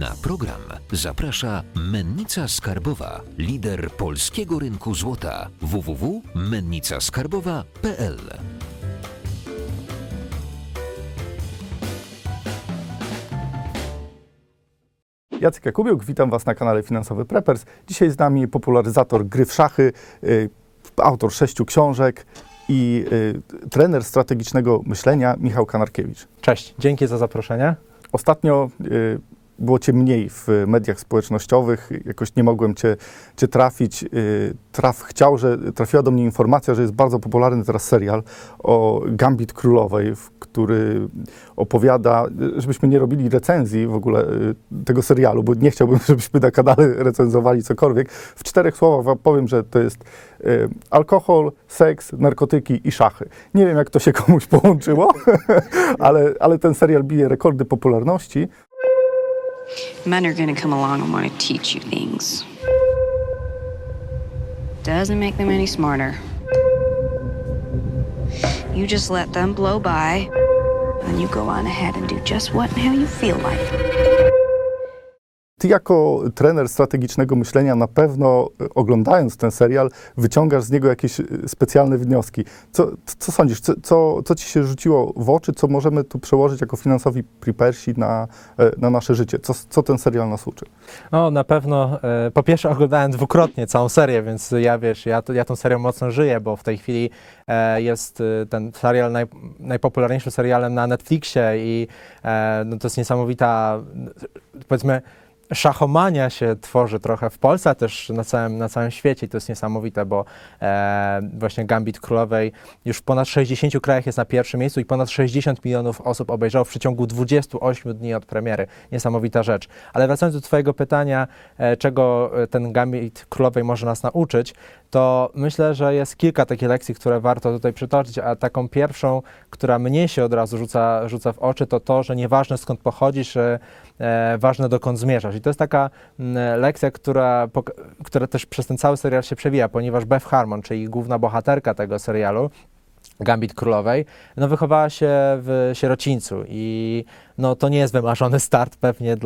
Na program zaprasza Mennica Skarbowa, lider polskiego rynku złota. www.mennicaskarbowa.pl. Jacek Jakubiuk, witam Was na kanale Finansowy Preppers. Dzisiaj z nami popularyzator gry w szachy, autor 6 książek i trener strategicznego myślenia Michał Kanarkiewicz. Cześć, dzięki za zaproszenie. Ostatnio było Cię mniej w mediach społecznościowych, jakoś nie mogłem Cię trafić. Trafiła do mnie informacja, że jest bardzo popularny teraz serial o Gambit Królowej, który opowiada, żebyśmy nie robili recenzji w ogóle tego serialu, bo nie chciałbym, żebyśmy na kanale recenzowali cokolwiek. W 4 słowach Wam powiem, że to jest alkohol, seks, narkotyki i szachy. Nie wiem, jak to się komuś połączyło, ale ten serial bije rekordy popularności. Men are going to come along and want to teach you things. Doesn't make them any smarter. You just let them blow by, and you go on ahead and do just what and how you feel like. Ty jako trener strategicznego myślenia na pewno, oglądając ten serial, wyciągasz z niego jakieś specjalne wnioski. Co sądzisz? Co ci się rzuciło w oczy? Co możemy tu przełożyć jako finansowi preppersi na nasze życie? Co ten serial nas uczy? No na pewno, po pierwsze oglądałem dwukrotnie całą serię, więc ja tą serią mocno żyję, bo w tej chwili jest ten serial najpopularniejszym serialem na Netflixie i no, to jest niesamowita, powiedzmy, szachomania się tworzy trochę w Polsce, a też na całym świecie i to jest niesamowite, bo właśnie Gambit Królowej już w ponad 60 krajach jest na pierwszym miejscu i ponad 60 milionów osób obejrzało w przeciągu 28 dni od premiery. Niesamowita rzecz. Ale wracając do Twojego pytania, czego ten Gambit Królowej może nas nauczyć, to myślę, że jest kilka takich lekcji, które warto tutaj przytoczyć, a taką pierwszą, która mnie się od razu rzuca w oczy, to to, że nieważne skąd pochodzisz, ważne dokąd zmierzasz. I to jest taka lekcja, która też przez ten cały serial się przewija, ponieważ Beth Harmon, czyli główna bohaterka tego serialu, Gambit Królowej, no wychowała się w sierocińcu i no to nie jest wymarzony start pewnie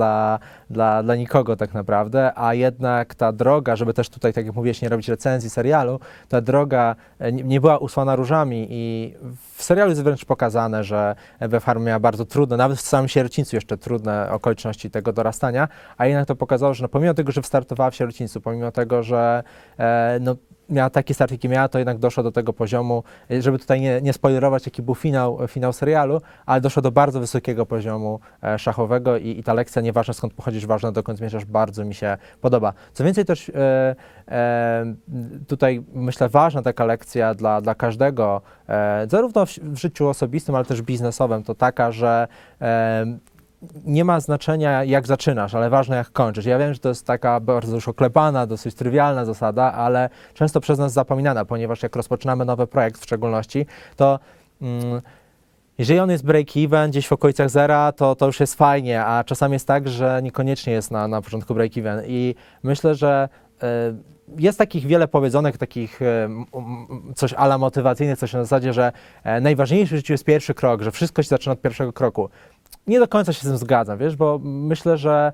dla nikogo tak naprawdę, a jednak ta droga, żeby też tutaj, tak jak mówiłeś, nie robić recenzji serialu, ta droga nie była usłana różami i w serialu jest wręcz pokazane, że Beth Harmon miała bardzo trudne, nawet w samym sierocińcu jeszcze trudne okoliczności tego dorastania, a jednak to pokazało, że no, pomimo tego, że wystartowała w sierocińcu, pomimo tego, że no, miała taki start, jaki miała, to jednak doszła do tego poziomu, żeby tutaj nie spoilerować, jaki był finał serialu, ale doszła do bardzo wysokiego poziomu szachowego i ta lekcja, nieważne skąd pochodzisz, ważne dokąd zmierzasz, bardzo mi się podoba. Co więcej też tutaj myślę ważna taka lekcja dla każdego, zarówno w życiu osobistym, ale też biznesowym, to taka, że nie ma znaczenia, jak zaczynasz, ale ważne, jak kończysz. Ja wiem, że to jest taka bardzo już oklepana, dosyć trywialna zasada, ale często przez nas zapominana, ponieważ jak rozpoczynamy nowy projekt w szczególności, to jeżeli on jest break-even, gdzieś w okolicach zera, to już jest fajnie, a czasami jest tak, że niekoniecznie jest na początku break-even i myślę, że jest takich wiele powiedzonych, takich coś ala motywacyjnych, coś na zasadzie, że najważniejszy w życiu jest pierwszy krok, że wszystko się zaczyna od pierwszego kroku. Nie do końca się z tym zgadzam, wiesz, bo myślę, że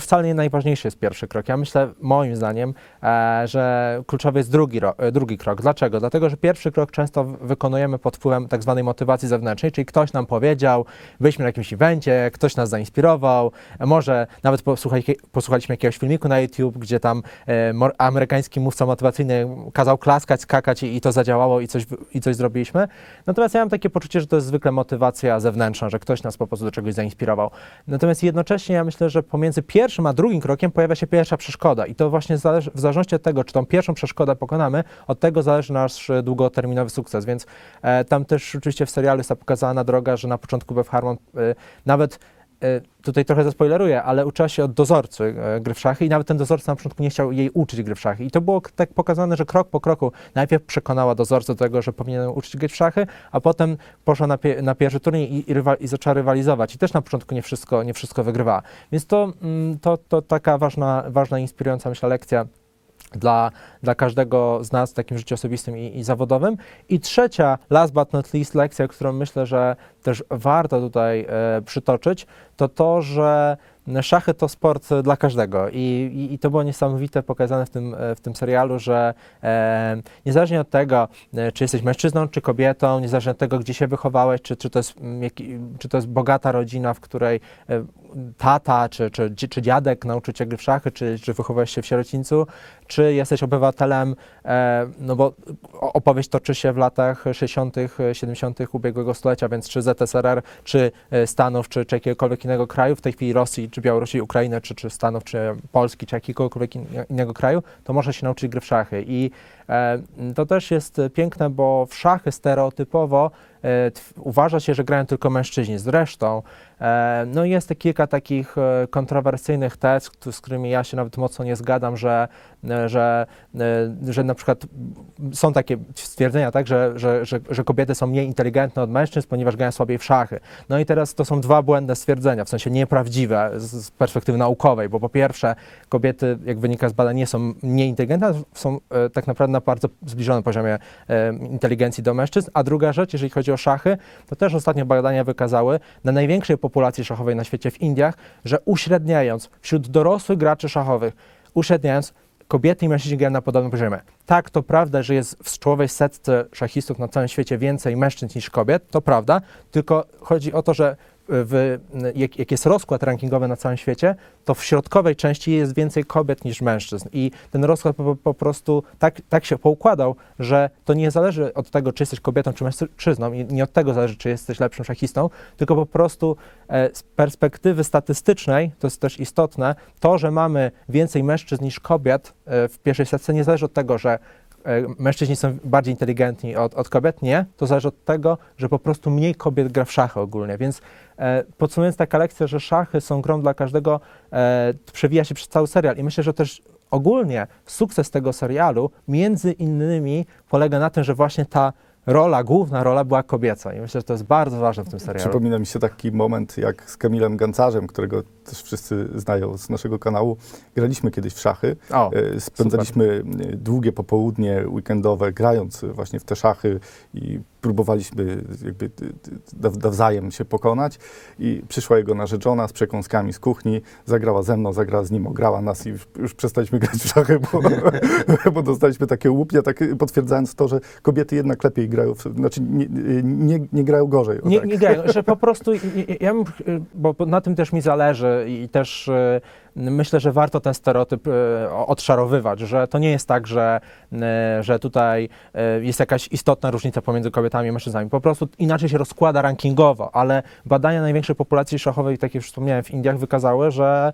wcale nie najważniejszy jest pierwszy krok. Ja myślę, moim zdaniem, że kluczowy jest drugi krok. Dlaczego? Dlatego, że pierwszy krok często wykonujemy pod wpływem tak zwanej motywacji zewnętrznej, czyli ktoś nam powiedział, byliśmy na jakimś evencie, ktoś nas zainspirował, może nawet posłuchaliśmy jakiegoś filmiku na YouTube, gdzie tam amerykański mówca motywacyjny kazał klaskać, skakać i to zadziałało i coś zrobiliśmy. Natomiast ja mam takie poczucie, że to jest zwykle motywacja zewnętrzna, że ktoś nas po prostu do czegoś zainspirował. Natomiast jednocześnie ja myślę, że pomiędzy pierwszym a drugim krokiem pojawia się pierwsza przeszkoda i to właśnie w zależności od tego, czy tą pierwszą przeszkodę pokonamy, od tego zależy nasz długoterminowy sukces, więc tam też oczywiście w serialu jest ta pokazana droga, że na początku Beth Harmon nawet tutaj trochę zaspoileruję, ale uczyła się od dozorcy gry w szachy i nawet ten dozorca na początku nie chciał jej uczyć gry w szachy. I to było tak pokazane, że krok po kroku najpierw przekonała dozorcę do tego, że powinien uczyć gry w szachy, a potem poszła na pierwszy turniej i zaczęła rywalizować. I też na początku nie wszystko wygrywała. Więc to taka ważna inspirująca, myślę, lekcja dla każdego z nas w takim życiu osobistym i zawodowym. I trzecia, last but not least, lekcja, którą myślę, że też warto tutaj przytoczyć, to to, że szachy to sport dla każdego i to było niesamowite pokazane w tym serialu, że niezależnie od tego, czy jesteś mężczyzną, czy kobietą, niezależnie od tego, gdzie się wychowałeś, czy to jest bogata rodzina, w której tata czy dziadek nauczył cię gry w szachy, czy wychowałeś się w sierocińcu, czy jesteś obywatelem, no bo opowieść toczy się w latach 60., 70. ubiegłego stulecia, więc czy ZSRR, czy Stanów, czy jakiegokolwiek innego kraju, w tej chwili Rosji, czy Białorusi, Ukrainy, czy Stanów, czy Polski, czy jakiegokolwiek innego kraju, to może się nauczyć gry w szachy. I to też jest piękne, bo w szachy stereotypowo uważa się, że grają tylko mężczyźni. Zresztą no jest kilka takich kontrowersyjnych tez, z którymi ja się nawet mocno nie zgadzam, że na przykład są takie stwierdzenia, tak, że kobiety są mniej inteligentne od mężczyzn, ponieważ grają słabiej w szachy. No i teraz to są dwa błędne stwierdzenia, w sensie nieprawdziwe z perspektywy naukowej, bo po pierwsze kobiety, jak wynika z badań, nie są mniej inteligentne, są tak naprawdę na bardzo zbliżonym poziomie inteligencji do mężczyzn, a druga rzecz, jeżeli chodzi o szachy, to też ostatnio badania wykazały na największej populacji szachowej na świecie w Indiach, że uśredniając wśród dorosłych graczy szachowych, kobiety i mężczyźni grają na podobnym poziomie. Tak, to prawda, że jest w czołowej setce szachistów na całym świecie więcej mężczyzn niż kobiet, to prawda, tylko chodzi o to, że jak jest rozkład rankingowy na całym świecie, to w środkowej części jest więcej kobiet niż mężczyzn i ten rozkład po prostu tak się poukładał, że to nie zależy od tego, czy jesteś kobietą, czy mężczyzną i nie od tego zależy, czy jesteś lepszym szachistą, tylko po prostu z perspektywy statystycznej, to jest też istotne, to, że mamy więcej mężczyzn niż kobiet w pierwszej setce, nie zależy od tego, że mężczyźni są bardziej inteligentni od kobiet, nie, to zależy od tego, że po prostu mniej kobiet gra w szachy ogólnie, więc podsumowując taka lekcja, że szachy są grą dla każdego, przewija się przez cały serial i myślę, że też ogólnie sukces tego serialu między innymi polega na tym, że właśnie ta główna rola była kobieca i myślę, że to jest bardzo ważne w tym serialu. Przypomina mi się taki moment jak z Kamilem Gancarzem, którego też wszyscy znają z naszego kanału. Graliśmy kiedyś w szachy, spędzaliśmy super długie popołudnie weekendowe grając właśnie w te szachy i próbowaliśmy jakby nawzajem się pokonać i przyszła jego narzeczona z przekąskami z kuchni, zagrała ze mną, zagrała z nim, ograła nas i już przestaliśmy grać w szachy, bo dostaliśmy takie łupnia, tak potwierdzając to, że kobiety jednak lepiej grają, znaczy nie grają gorzej. Nie grają, że po prostu, bo na tym też mi zależy i też myślę, że warto ten stereotyp odszarowywać, że to nie jest tak, że tutaj jest jakaś istotna różnica pomiędzy kobietami i mężczyznami. Po prostu inaczej się rozkłada rankingowo, ale badania największej populacji szachowej, tak jak już wspomniałem, w Indiach wykazały, że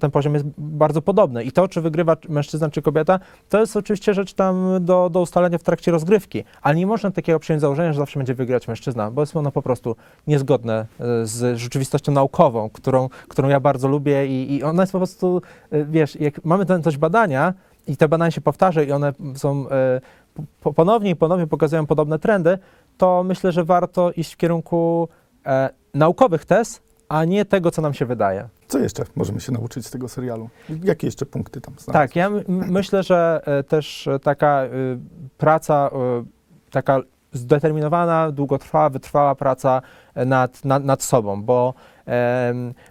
ten poziom jest bardzo podobny. I to, czy wygrywa mężczyzna czy kobieta, to jest oczywiście rzecz tam do ustalenia w trakcie rozgrywki, ale nie można takiego przyjąć założenia, że zawsze będzie wygrać mężczyzna, bo jest ono po prostu niezgodne z rzeczywistością naukową, którą ja bardzo lubię i ona jest po prostu, wiesz, jak mamy coś badania i te badania się powtarzają i one są ponownie pokazują podobne trendy, to myślę, że warto iść w kierunku naukowych tez, a nie tego, co nam się wydaje. Co jeszcze możemy się nauczyć z tego serialu? Jakie jeszcze punkty tam znaleźć? Tak, ja myślę, że też taka praca, taka zdeterminowana, długotrwała, wytrwała praca nad sobą, bo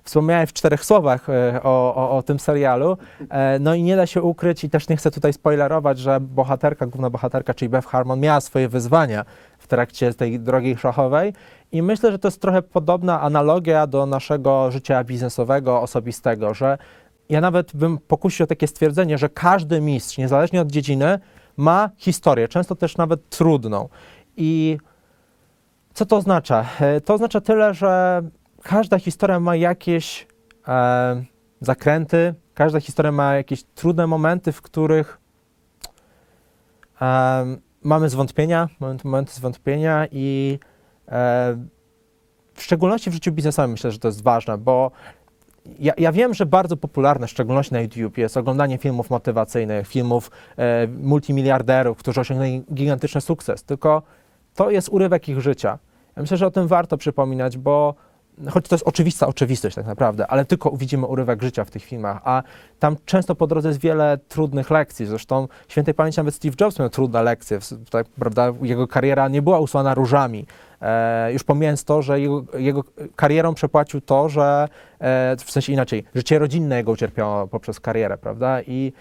wspomniałem w 4 słowach o tym serialu, no i nie da się ukryć i też nie chcę tutaj spoilerować, że główna bohaterka, czyli Beth Harmon, miała swoje wyzwania w trakcie tej drogi szachowej i myślę, że to jest trochę podobna analogia do naszego życia biznesowego, osobistego, że ja nawet bym pokusił o takie stwierdzenie, że każdy mistrz, niezależnie od dziedziny, ma historię, często też nawet trudną. I co to oznacza? To oznacza tyle, że każda historia ma jakieś zakręty, każda historia ma jakieś trudne momenty, w których mamy zwątpienia, momenty zwątpienia i w szczególności w życiu biznesowym myślę, że to jest ważne, bo ja wiem, że bardzo popularne, w szczególności na YouTube, jest oglądanie filmów motywacyjnych, filmów multimiliarderów, którzy osiągnęli gigantyczny sukces, tylko to jest urywek ich życia. Ja myślę, że o tym warto przypominać, bo choć to jest oczywista oczywistość tak naprawdę, ale tylko widzimy urywek życia w tych filmach, a tam często po drodze jest wiele trudnych lekcji. Zresztą świętej pamięci nawet Steve Jobs miał trudne lekcje, tak, prawda? Jego kariera nie była usłana różami. Już pomijając to, że jego karierą przepłacił to, że w sensie inaczej, życie rodzinne jego ucierpiało poprzez karierę, prawda? I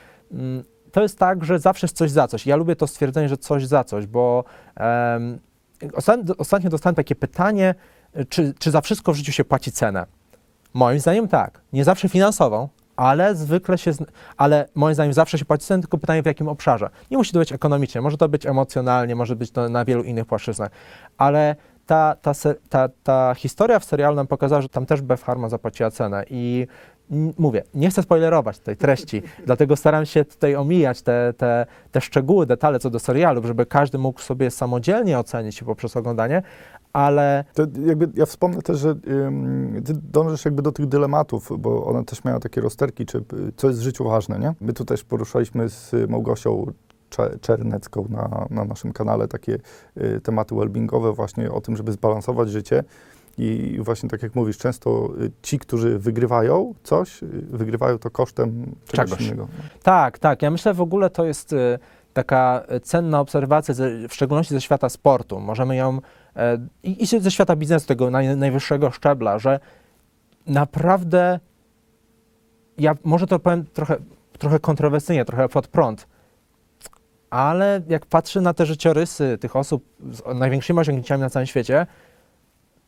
to jest tak, że zawsze jest coś za coś. Ja lubię to stwierdzenie, że coś za coś, bo ostatnio dostałem takie pytanie, czy za wszystko w życiu się płaci cenę? Moim zdaniem tak. Nie zawsze finansową, ale zwykle się, ale moim zdaniem zawsze się płaci cenę, tylko pytanie w jakim obszarze. Nie musi to być ekonomicznie, może to być emocjonalnie, może być to na wielu innych płaszczyznach, ale ta historia w serialu nam pokazała, że tam też Beth Harmon zapłaciła cenę i mówię, nie chcę spoilerować tej treści, dlatego staram się tutaj omijać te szczegóły, detale co do serialu, żeby każdy mógł sobie samodzielnie ocenić się poprzez oglądanie, ale... To jakby ja wspomnę też, że ty dążysz jakby do tych dylematów, bo ona też miała takie rozterki, czy co jest w życiu ważne, nie? My tu też poruszaliśmy z Małgosią Czernecką na naszym kanale takie tematy wellbeingowe właśnie o tym, żeby zbalansować życie. I właśnie tak jak mówisz, często ci, którzy wygrywają coś, wygrywają to kosztem czegoś innego. Tak, tak. Ja myślę w ogóle to jest taka cenna obserwacja, w szczególności ze świata sportu. Możemy ją i ze świata biznesu, tego najwyższego szczebla, że naprawdę, ja może to powiem trochę kontrowersyjnie, trochę pod prąd, ale jak patrzę na te życiorysy tych osób z największymi osiągnięciami na całym świecie,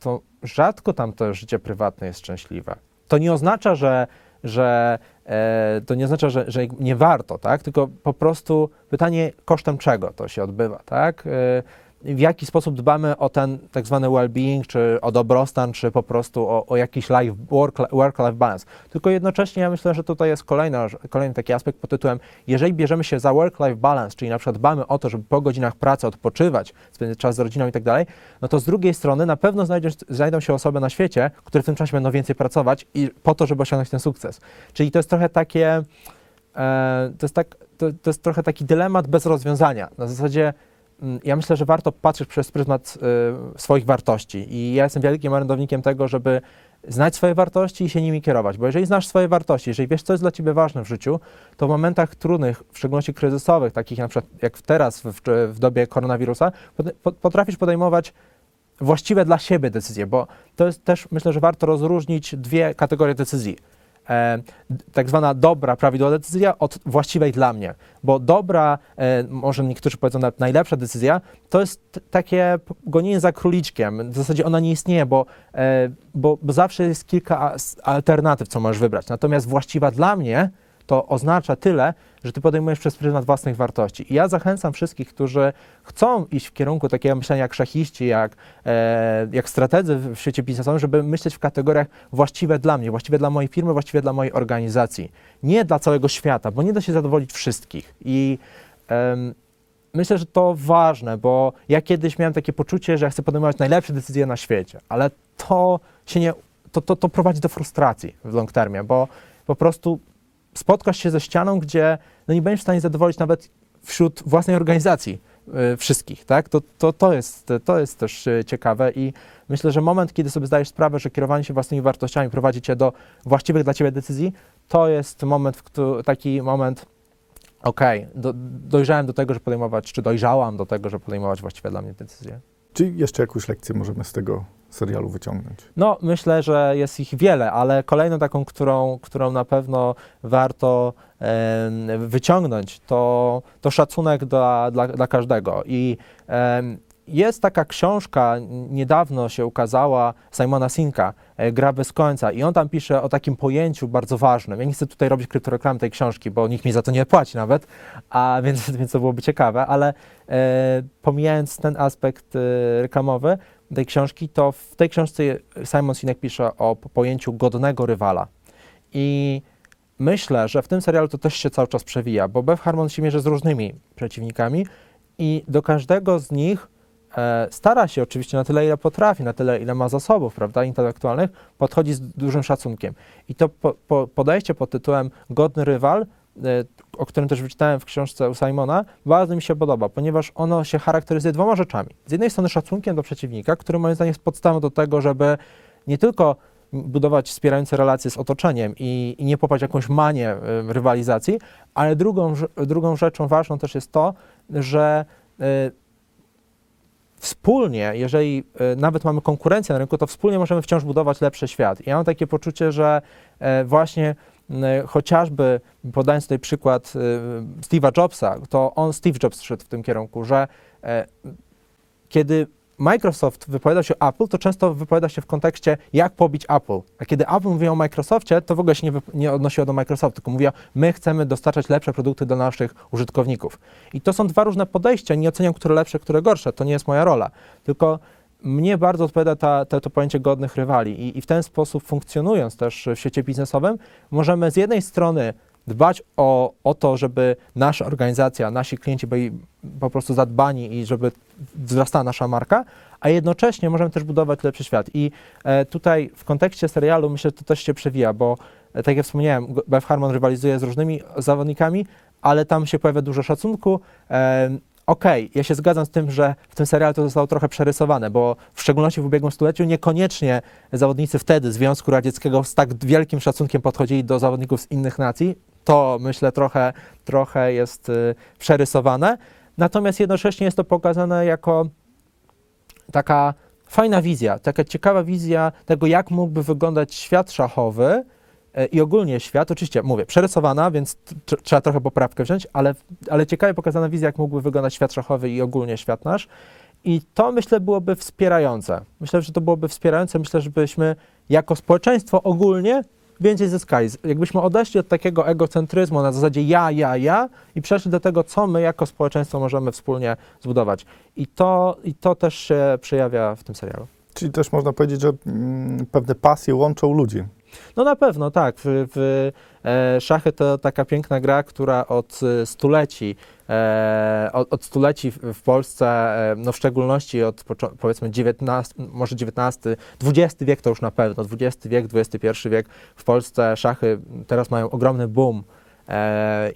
to rzadko tam to życie prywatne jest szczęśliwe. To nie oznacza, że nie warto, tak? Tylko po prostu pytanie, kosztem czego to się odbywa, tak? W jaki sposób dbamy o ten tak zwany well-being, czy o dobrostan, czy po prostu o jakiś work-life balance. Tylko jednocześnie ja myślę, że tutaj jest kolejny taki aspekt pod tytułem, jeżeli bierzemy się za work-life balance, czyli na przykład dbamy o to, żeby po godzinach pracy odpoczywać, spędzać czas z rodziną i tak dalej, no to z drugiej strony na pewno znajdą się osoby na świecie, które w tym czasie będą więcej pracować i po to, żeby osiągnąć ten sukces. Czyli to jest trochę takie, to jest trochę taki dylemat bez rozwiązania. Na zasadzie ja myślę, że warto patrzeć przez pryzmat swoich wartości i ja jestem wielkim orędownikiem tego, żeby znać swoje wartości i się nimi kierować, bo jeżeli znasz swoje wartości, jeżeli wiesz, co jest dla ciebie ważne w życiu, to w momentach trudnych, w szczególności kryzysowych, takich na przykład jak teraz w dobie koronawirusa, potrafisz podejmować właściwe dla siebie decyzje, bo to jest też, myślę, że warto rozróżnić dwie kategorie decyzji. Tak zwana dobra, prawidłowa decyzja od właściwej dla mnie, bo dobra, może niektórzy powiedzą nawet najlepsza decyzja, to jest takie gonienie za króliczkiem, w zasadzie ona nie istnieje, bo zawsze jest kilka alternatyw, co możesz wybrać, natomiast właściwa dla mnie to oznacza tyle, że ty podejmujesz przez pryzmat własnych wartości. I ja zachęcam wszystkich, którzy chcą iść w kierunku takiego myślenia jak szachiści, jak strategzy w świecie biznesowym, żeby myśleć w kategoriach właściwe dla mnie, właściwe dla mojej firmy, właściwe dla mojej organizacji. Nie dla całego świata, bo nie da się zadowolić wszystkich. I myślę, że to ważne, bo ja kiedyś miałem takie poczucie, że ja chcę podejmować najlepsze decyzje na świecie, ale to się nie, to prowadzi do frustracji w long termie, bo po prostu spotkasz się ze ścianą, gdzie no nie będziesz w stanie zadowolić nawet wśród własnej organizacji wszystkich, tak? To jest też ciekawe i myślę, że moment, kiedy sobie zdajesz sprawę, że kierowanie się własnymi wartościami prowadzi cię do właściwych dla ciebie decyzji, to jest moment, dojrzałem do tego, żeby podejmować, czy dojrzałam do tego, żeby podejmować właściwe dla mnie decyzje. Czy jeszcze jakąś lekcję możemy z tego serialu wyciągnąć? No, myślę, że jest ich wiele, ale kolejną taką, którą na pewno warto wyciągnąć, to szacunek dla każdego. I jest taka książka, niedawno się ukazała, Simona Sinka, Gra bez końca i on tam pisze o takim pojęciu bardzo ważnym. Ja nie chcę tutaj robić kryptoreklamy tej książki, bo nikt mi za to nie płaci nawet, a więc to byłoby ciekawe, ale pomijając ten aspekt reklamowy tej książki, to w tej książce Simon Sinek pisze o pojęciu godnego rywala. I myślę, że w tym serialu to też się cały czas przewija, bo Beth Harmon się mierzy z różnymi przeciwnikami i do każdego z nich stara się oczywiście na tyle, ile potrafi, na tyle, ile ma zasobów, prawda, intelektualnych, podchodzi z dużym szacunkiem. I to podejście pod tytułem godny rywal, o którym też wyczytałem w książce u Simona, bardzo mi się podoba, ponieważ ono się charakteryzuje dwoma rzeczami. Z jednej strony szacunkiem do przeciwnika, który moim zdaniem jest podstawą do tego, żeby nie tylko budować wspierające relacje z otoczeniem i nie popaść w jakąś manię rywalizacji, ale drugą rzeczą ważną też jest to, że wspólnie, jeżeli nawet mamy konkurencję na rynku, to wspólnie możemy wciąż budować lepszy świat. I ja mam takie poczucie, że właśnie chociażby podając tutaj przykład Steve'a Jobsa, to on, Steve Jobs, szedł w tym kierunku, że kiedy Microsoft wypowiada się o Apple, to często wypowiada się w kontekście, jak pobić Apple. A kiedy Apple mówi o Microsoftie, to w ogóle się nie odnosiło do Microsoftu, tylko mówiła, my chcemy dostarczać lepsze produkty do naszych użytkowników. I to są dwa różne podejścia, nie oceniam, które lepsze, które gorsze, to nie jest moja rola. Tylko mnie bardzo odpowiada to pojęcie godnych rywali. I w ten sposób, funkcjonując też w świecie biznesowym, możemy z jednej strony dbać o to, żeby nasza organizacja, nasi klienci byli po prostu zadbani i żeby wzrastała nasza marka, a jednocześnie możemy też budować lepszy świat. I tutaj w kontekście serialu myślę, że to też się przewija, bo tak jak wspomniałem, Beth Harmon rywalizuje z różnymi zawodnikami, ale tam się pojawia dużo szacunku. Okej, ja się zgadzam z tym, że w tym serialu to zostało trochę przerysowane, bo w szczególności w ubiegłym stuleciu niekoniecznie zawodnicy wtedy Związku Radzieckiego z tak wielkim szacunkiem podchodzili do zawodników z innych nacji. To myślę trochę jest przerysowane, natomiast jednocześnie jest to pokazane jako taka fajna wizja, taka ciekawa wizja tego, jak mógłby wyglądać świat szachowy i ogólnie świat, oczywiście mówię, przerysowana, więc trzeba trochę poprawkę wziąć, ale ciekawie pokazana wizja, jak mógłby wyglądać świat szachowy i ogólnie świat nasz. I to myślę byłoby wspierające. Myślę, żebyśmy jako społeczeństwo ogólnie więcej zyskali. Jakbyśmy odeszli od takiego egocentryzmu na zasadzie ja i przeszli do tego, co my jako społeczeństwo możemy wspólnie zbudować. I to też się przejawia w tym serialu. Czyli też można powiedzieć, że pewne pasje łączą ludzi. No na pewno, tak. Szachy to taka piękna gra, która od stuleci w Polsce, no w szczególności od powiedzmy XX wiek to już na pewno, XX wiek, XXI wiek w Polsce szachy teraz mają ogromny boom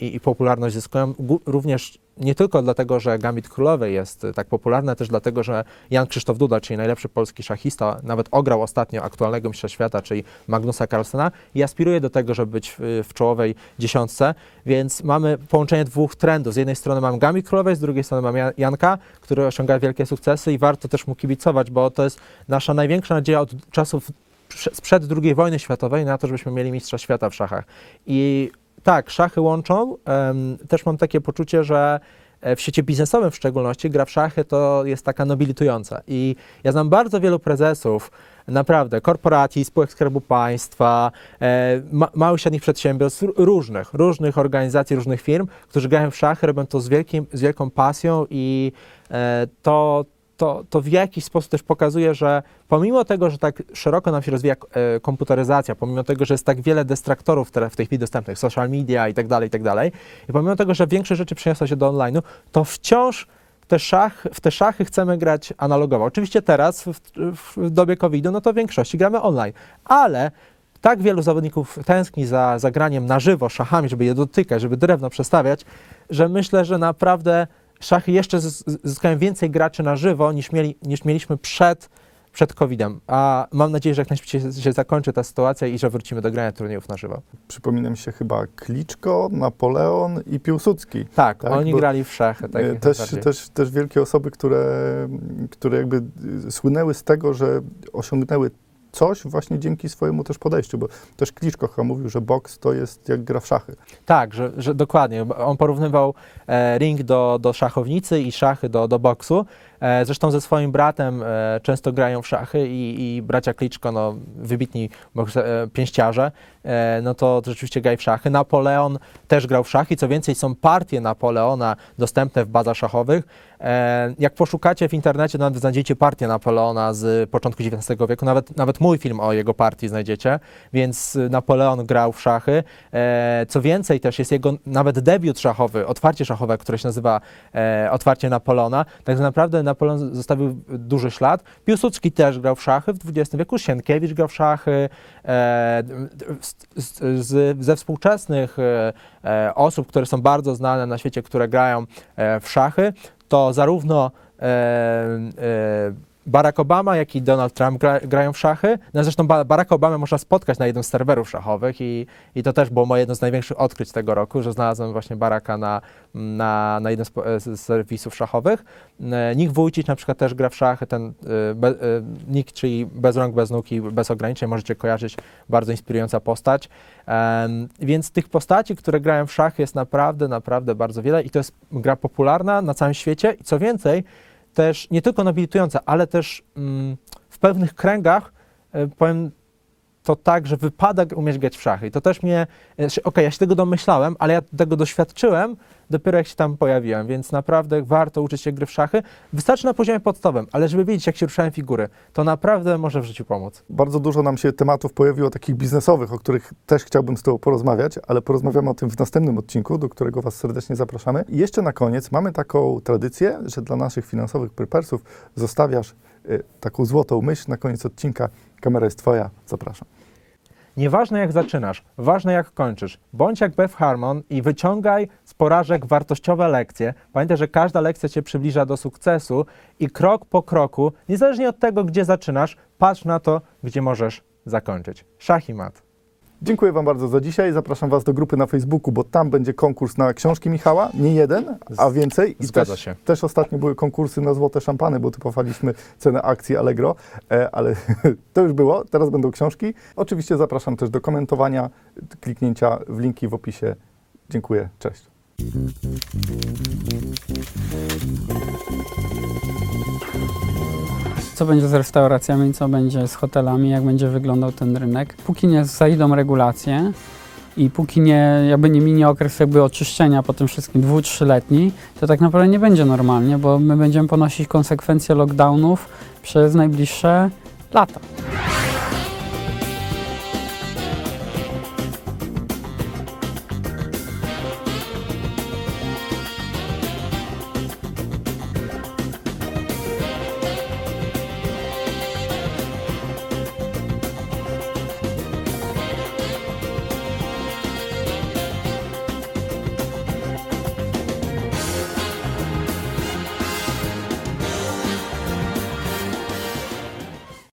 i popularność zyskują również nie tylko dlatego, że Gambit Królowej jest tak popularny, też dlatego, że Jan Krzysztof Duda, czyli najlepszy polski szachista, nawet ograł ostatnio aktualnego mistrza świata, czyli Magnusa Carlsena i aspiruje do tego, żeby być w czołowej dziesiątce, więc mamy połączenie dwóch trendów. Z jednej strony mam Gambit Królowej, z drugiej strony mam Janka, który osiąga wielkie sukcesy i warto też mu kibicować, bo to jest nasza największa nadzieja od czasów sprzed II wojny światowej na to, żebyśmy mieli mistrza świata w szachach. I tak, szachy łączą. Też mam takie poczucie, że w świecie biznesowym w szczególności gra w szachy to jest taka nobilitująca. I ja znam bardzo wielu prezesów, naprawdę, korporacji, spółek Skarbu Państwa, małych i średnich przedsiębiorstw, różnych organizacji, różnych firm, którzy grają w szachy, robią to z wielką pasją i to w jakiś sposób też pokazuje, że pomimo tego, że tak szeroko nam się rozwija komputeryzacja, pomimo tego, że jest tak wiele dystraktorów w tej chwili dostępnych, social media i tak dalej, i pomimo tego, że większe rzeczy przeniosą się do online'u, to wciąż w te szachy chcemy grać analogowo. Oczywiście teraz, w dobie COVID-u, no to w większości gramy online, ale tak wielu zawodników tęskni za graniem na żywo, szachami, żeby je dotykać, żeby drewno przestawiać, że myślę, że naprawdę szachy jeszcze zyskają więcej graczy na żywo niż mieliśmy przed COVID-em, a mam nadzieję, że jak najszybciej się zakończy ta sytuacja i że wrócimy do grania turniejów na żywo. Przypomina mi się chyba Kliczko, Napoleon i Piłsudski. Tak? Oni grali w szachy. Też wielkie osoby, które jakby słynęły z tego, że osiągnęły coś właśnie dzięki swojemu też podejściu, bo też Kliczko chyba mówił, że boks to jest jak gra w szachy. Tak, że dokładnie. On porównywał ring do szachownicy i szachy do boksu. Zresztą ze swoim bratem często grają w szachy i bracia Kliczko, no wybitni pięściarze, no to rzeczywiście grali w szachy. Napoleon też grał w szachy. Co więcej, są partie Napoleona dostępne w bazach szachowych. Jak poszukacie w internecie, nawet znajdziecie partię Napoleona z początku XIX wieku, nawet mój film o jego partii znajdziecie, więc Napoleon grał w szachy. Co więcej, też jest jego nawet debiut szachowy, otwarcie szachowe, które się nazywa Otwarcie Napoleona. Tak naprawdę Napoleon zostawił duży ślad. Piłsudski też grał w szachy w XX wieku, Sienkiewicz grał w szachy. Ze współczesnych osób, które są bardzo znane na świecie, które grają w szachy, to zarówno Barack Obama, jak i Donald Trump grają w szachy. No zresztą Baracka Obamę można spotkać na jednym z serwerów szachowych i to też było moje jedno z największych odkryć tego roku, że znalazłem właśnie Baracka na jednym z serwisów szachowych. Nick Wójcik na przykład też gra w szachy, ten Nick, czyli bez rąk, bez nóg i bez ograniczeń, możecie kojarzyć, bardzo inspirująca postać. Więc tych postaci, które grają w szachy jest naprawdę, naprawdę bardzo wiele i to jest gra popularna na całym świecie i co więcej, też nie tylko nobilitująca, ale też w pewnych kręgach, powiem to tak, że wypada umieć grać w szachy. I to też mnie, okej, ja się tego domyślałem, ale ja tego doświadczyłem dopiero jak się tam pojawiłem, więc naprawdę warto uczyć się gry w szachy. Wystarczy na poziomie podstawowym, ale żeby wiedzieć, jak się ruszają figury, to naprawdę może w życiu pomóc. Bardzo dużo nam się tematów pojawiło takich biznesowych, o których też chciałbym z Tobą porozmawiać, ale porozmawiamy o tym w następnym odcinku, do którego Was serdecznie zapraszamy. I jeszcze na koniec mamy taką tradycję, że dla naszych finansowych prepersów zostawiasz taką złotą myśl na koniec odcinka. Kamera jest Twoja, zapraszam. Nieważne jak zaczynasz, ważne jak kończysz. Bądź jak Beth Harmon i wyciągaj z porażek wartościowe lekcje. Pamiętaj, że każda lekcja Cię przybliża do sukcesu i krok po kroku, niezależnie od tego, gdzie zaczynasz, patrz na to, gdzie możesz zakończyć. Szach i mat. Dziękuję Wam bardzo za dzisiaj. Zapraszam Was do grupy na Facebooku, bo tam będzie konkurs na książki Michała. Nie jeden, a więcej. I zgadza się. Też ostatnio były konkursy na złote szampany, bo typowaliśmy cenę akcji Allegro, ale to już było. Teraz będą książki. Oczywiście zapraszam też do komentowania, kliknięcia w linki w opisie. Dziękuję. Cześć. Co będzie z restauracjami, co będzie z hotelami, jak będzie wyglądał ten rynek. Póki nie zajdą regulacje i póki nie, nie minie okres jakby oczyszczenia po tym wszystkim 2-3-letni, to tak naprawdę nie będzie normalnie, bo my będziemy ponosić konsekwencje lockdownów przez najbliższe lata.